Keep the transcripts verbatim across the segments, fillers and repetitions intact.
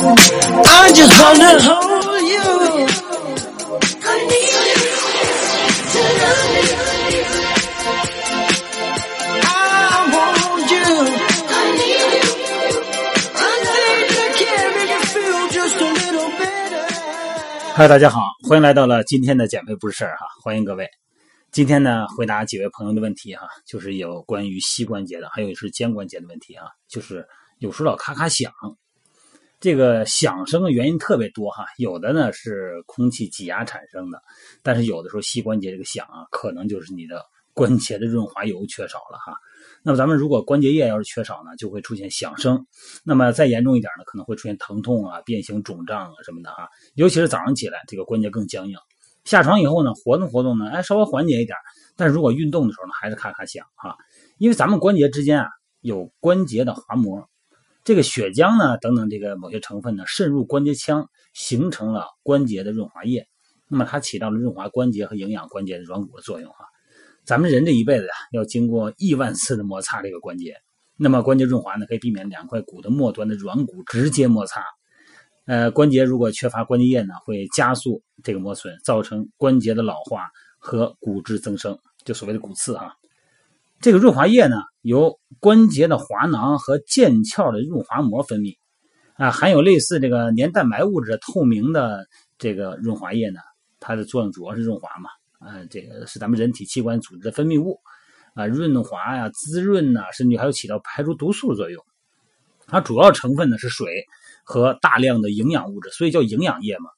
I just wanna hold you. I need you to love me. I want you. I need you. I think I can make you feel just a little better. 嗨，大家好，欢迎来到了今天的减肥不是事儿哈，欢迎各位。今天呢，回答几位朋友的问题哈、啊，就是有关于膝关节的，还有是肩关节的问题啊，就是有时候老咔咔响，这个响声的原因特别多哈、啊，有的呢是空气挤压产生的，但是有的时候膝关节这个响啊，可能就是你的关节的润滑油缺少了哈。那么咱们如果关节液要是缺少呢，就会出现响声。那么再严重一点呢，可能会出现疼痛啊、变形、肿胀啊什么的哈，尤其是早上起来，这个关节更僵硬。下床以后呢，活动活动呢，哎，稍微缓解一点。但是如果运动的时候呢，还是咔咔响啊，因为咱们关节之间啊有关节的滑膜，这个血浆呢等等这个某些成分呢渗入关节腔，形成了关节的润滑液，那么它起到了润滑关节和营养关节的软骨的作用啊。咱们人这一辈子呀，要经过亿万次的摩擦这个关节，那么关节润滑呢可以避免两块骨的末端的软骨直接摩擦。呃，关节如果缺乏关节液呢，会加速这个磨损，造成关节的老化和骨质增生，就所谓的骨刺啊。这个润滑液呢，由关节的滑囊和腱鞘的润滑膜分泌啊，含有类似这个黏蛋白物质的透明的这个润滑液呢，它的作用主要是润滑嘛，啊，这个是咱们人体器官组织的分泌物啊，润滑呀、啊、滋润呐、啊，甚至还有起到排除毒素的作用。它主要成分呢是水和大量的营养物质，所以叫营养液嘛。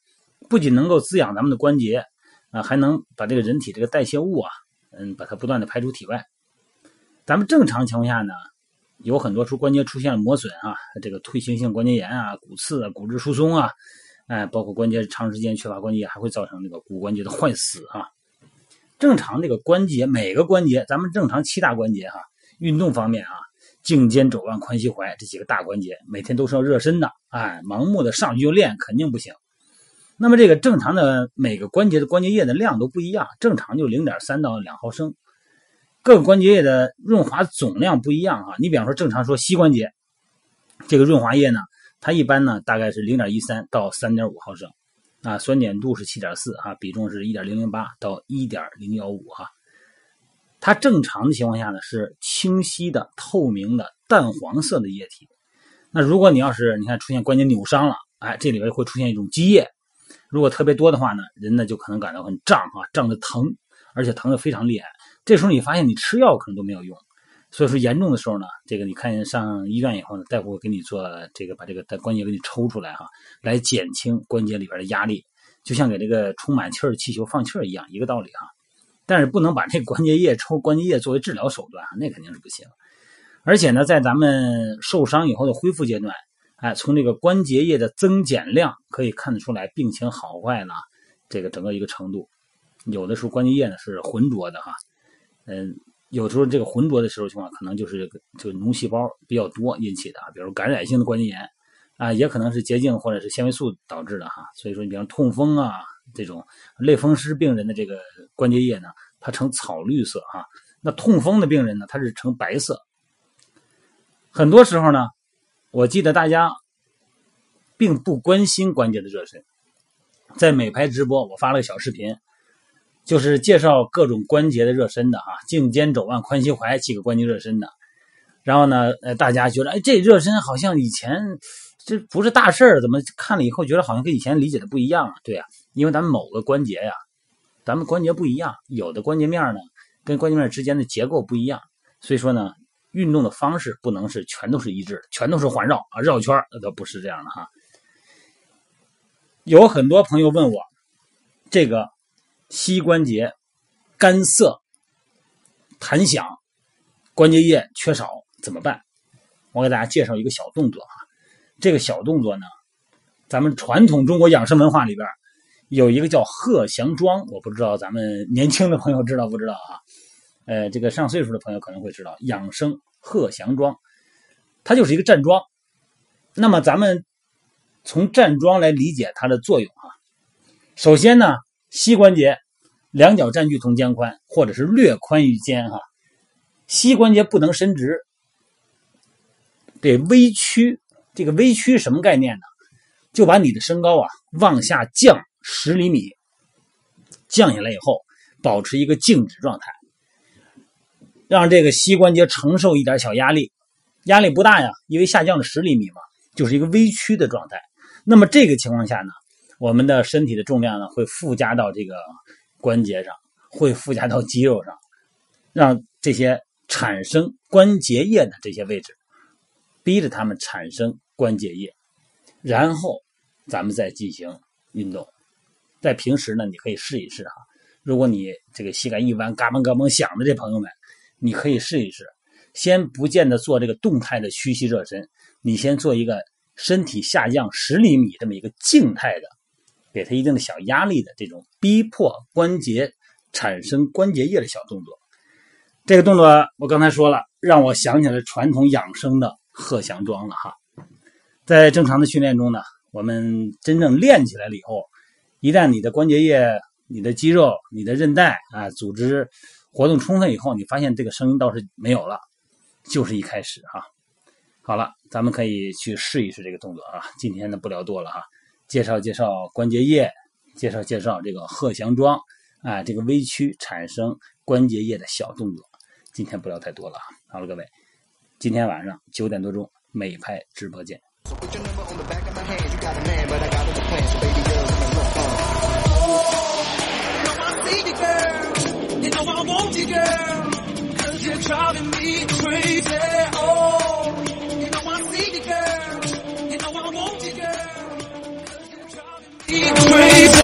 不仅能够滋养咱们的关节啊，还能把这个人体这个代谢物啊，嗯，把它不断的排出体外。咱们正常情况下呢，有很多处关节出现了磨损啊，这个退行性关节炎啊、骨刺啊、骨质疏松啊，哎，包括关节长时间缺乏关节，还会造成这个骨关节的坏死啊。正常这个关节，每个关节，咱们正常七大关节哈、啊，运动方面啊。颈肩肘腕髋膝踝这几个大关节每天都是要热身的，哎，盲目的上去就练肯定不行。那么这个正常的每个关节的关节液的量都不一样，正常就 零点三到两毫升，各个关节液的润滑总量不一样啊。你比方说正常说膝关节这个润滑液呢，它一般呢大概是 零点一三到三点五毫升啊，酸碱度是 七点四 啊，比重是 一点零零八到一点零一五 啊。它正常的情况下呢是清晰的透明的淡黄色的液体。那如果你要是你看出现关节扭伤了，哎，这里边会出现一种积液，如果特别多的话呢，人呢就可能感到很胀啊，胀得疼，而且疼得非常厉害。这时候你发现你吃药可能都没有用，所以说严重的时候呢，这个你看上医院以后呢，大夫会给你做这个把这个关节给你抽出来哈、啊，来减轻关节里边的压力，就像给这个充满气儿气球放气儿一样，一个道理哈、啊。但是不能把这关节液抽关节液作为治疗手段，那肯定是不行。而且呢，在咱们受伤以后的恢复阶段，哎，从这个关节液的增减量可以看得出来病情好坏呢，这个整个一个程度。有的时候关节液呢是浑浊的哈，嗯，有时候这个浑浊的时候情况，可能就是就脓细胞比较多引起的，比如感染性的关节炎啊，也可能是结晶或者是纤维素导致的哈。所以说，你比方痛风啊。这种类风湿病人的这个关节液呢，它呈草绿色啊，那痛风的病人呢，它是呈白色。很多时候呢，我记得大家并不关心关节的热身。在美拍直播我发了个小视频，就是介绍各种关节的热身的啊，颈肩肘腕髋膝踝几个关节热身的。然后呢，呃，大家觉得哎，这热身好像以前这不是大事儿，怎么看了以后觉得好像跟以前理解的不一样啊？对啊，因为咱们某个关节呀、啊，咱们关节不一样，有的关节面呢跟关节面之间的结构不一样，所以说呢，运动的方式不能是全都是一致的，全都是环绕啊绕圈，那都不是这样的哈。有很多朋友问我，这个膝关节干涩、弹响、关节液缺少怎么办？我给大家介绍一个小动作啊。这个小动作呢，咱们传统中国养生文化里边有一个叫鹤翔桩，我不知道咱们年轻的朋友知道不知道啊？呃，这个上岁数的朋友可能会知道，养生鹤翔桩，它就是一个站桩。那么咱们从站桩来理解它的作用啊。首先呢，膝关节两脚占据同肩宽，或者是略宽于肩哈、啊。膝关节不能伸直，得微屈。这个微屈什么概念呢？就把你的身高啊往下降十厘米，降下来以后保持一个静止状态，让这个膝关节承受一点小压力，压力不大呀，因为下降了十厘米嘛，就是一个微屈的状态。那么这个情况下呢，我们的身体的重量呢会附加到这个关节上，会附加到肌肉上，让这些产生关节液的这些位置，逼着他们产生关节液，然后咱们再进行运动。在平时呢，你可以试一试哈。如果你这个膝盖一弯，嘎嘣嘎嘣响的这朋友们，你可以试一试，先不见得做这个动态的屈膝热身，你先做一个身体下降十厘米这么一个静态的，给它一定的小压力的这种逼迫关节产生关节液的小动作。这个动作我刚才说了，让我想起来传统养生的鹤翔桩了哈。在正常的训练中呢，我们真正练起来了以后，一旦你的关节液、你的肌肉、你的韧带啊组织活动充分以后，你发现这个声音倒是没有了，就是一开始哈。好了，咱们可以去试一试这个动作啊。今天呢不聊多了哈，介绍介绍关节液，介绍介绍这个鹤翔桩啊，这个微屈产生关节液的小动作。今天不聊太多了啊。好了，各位，今天晚上九点多钟美拍直播见。You know I want you, girl, 'cause you're driving me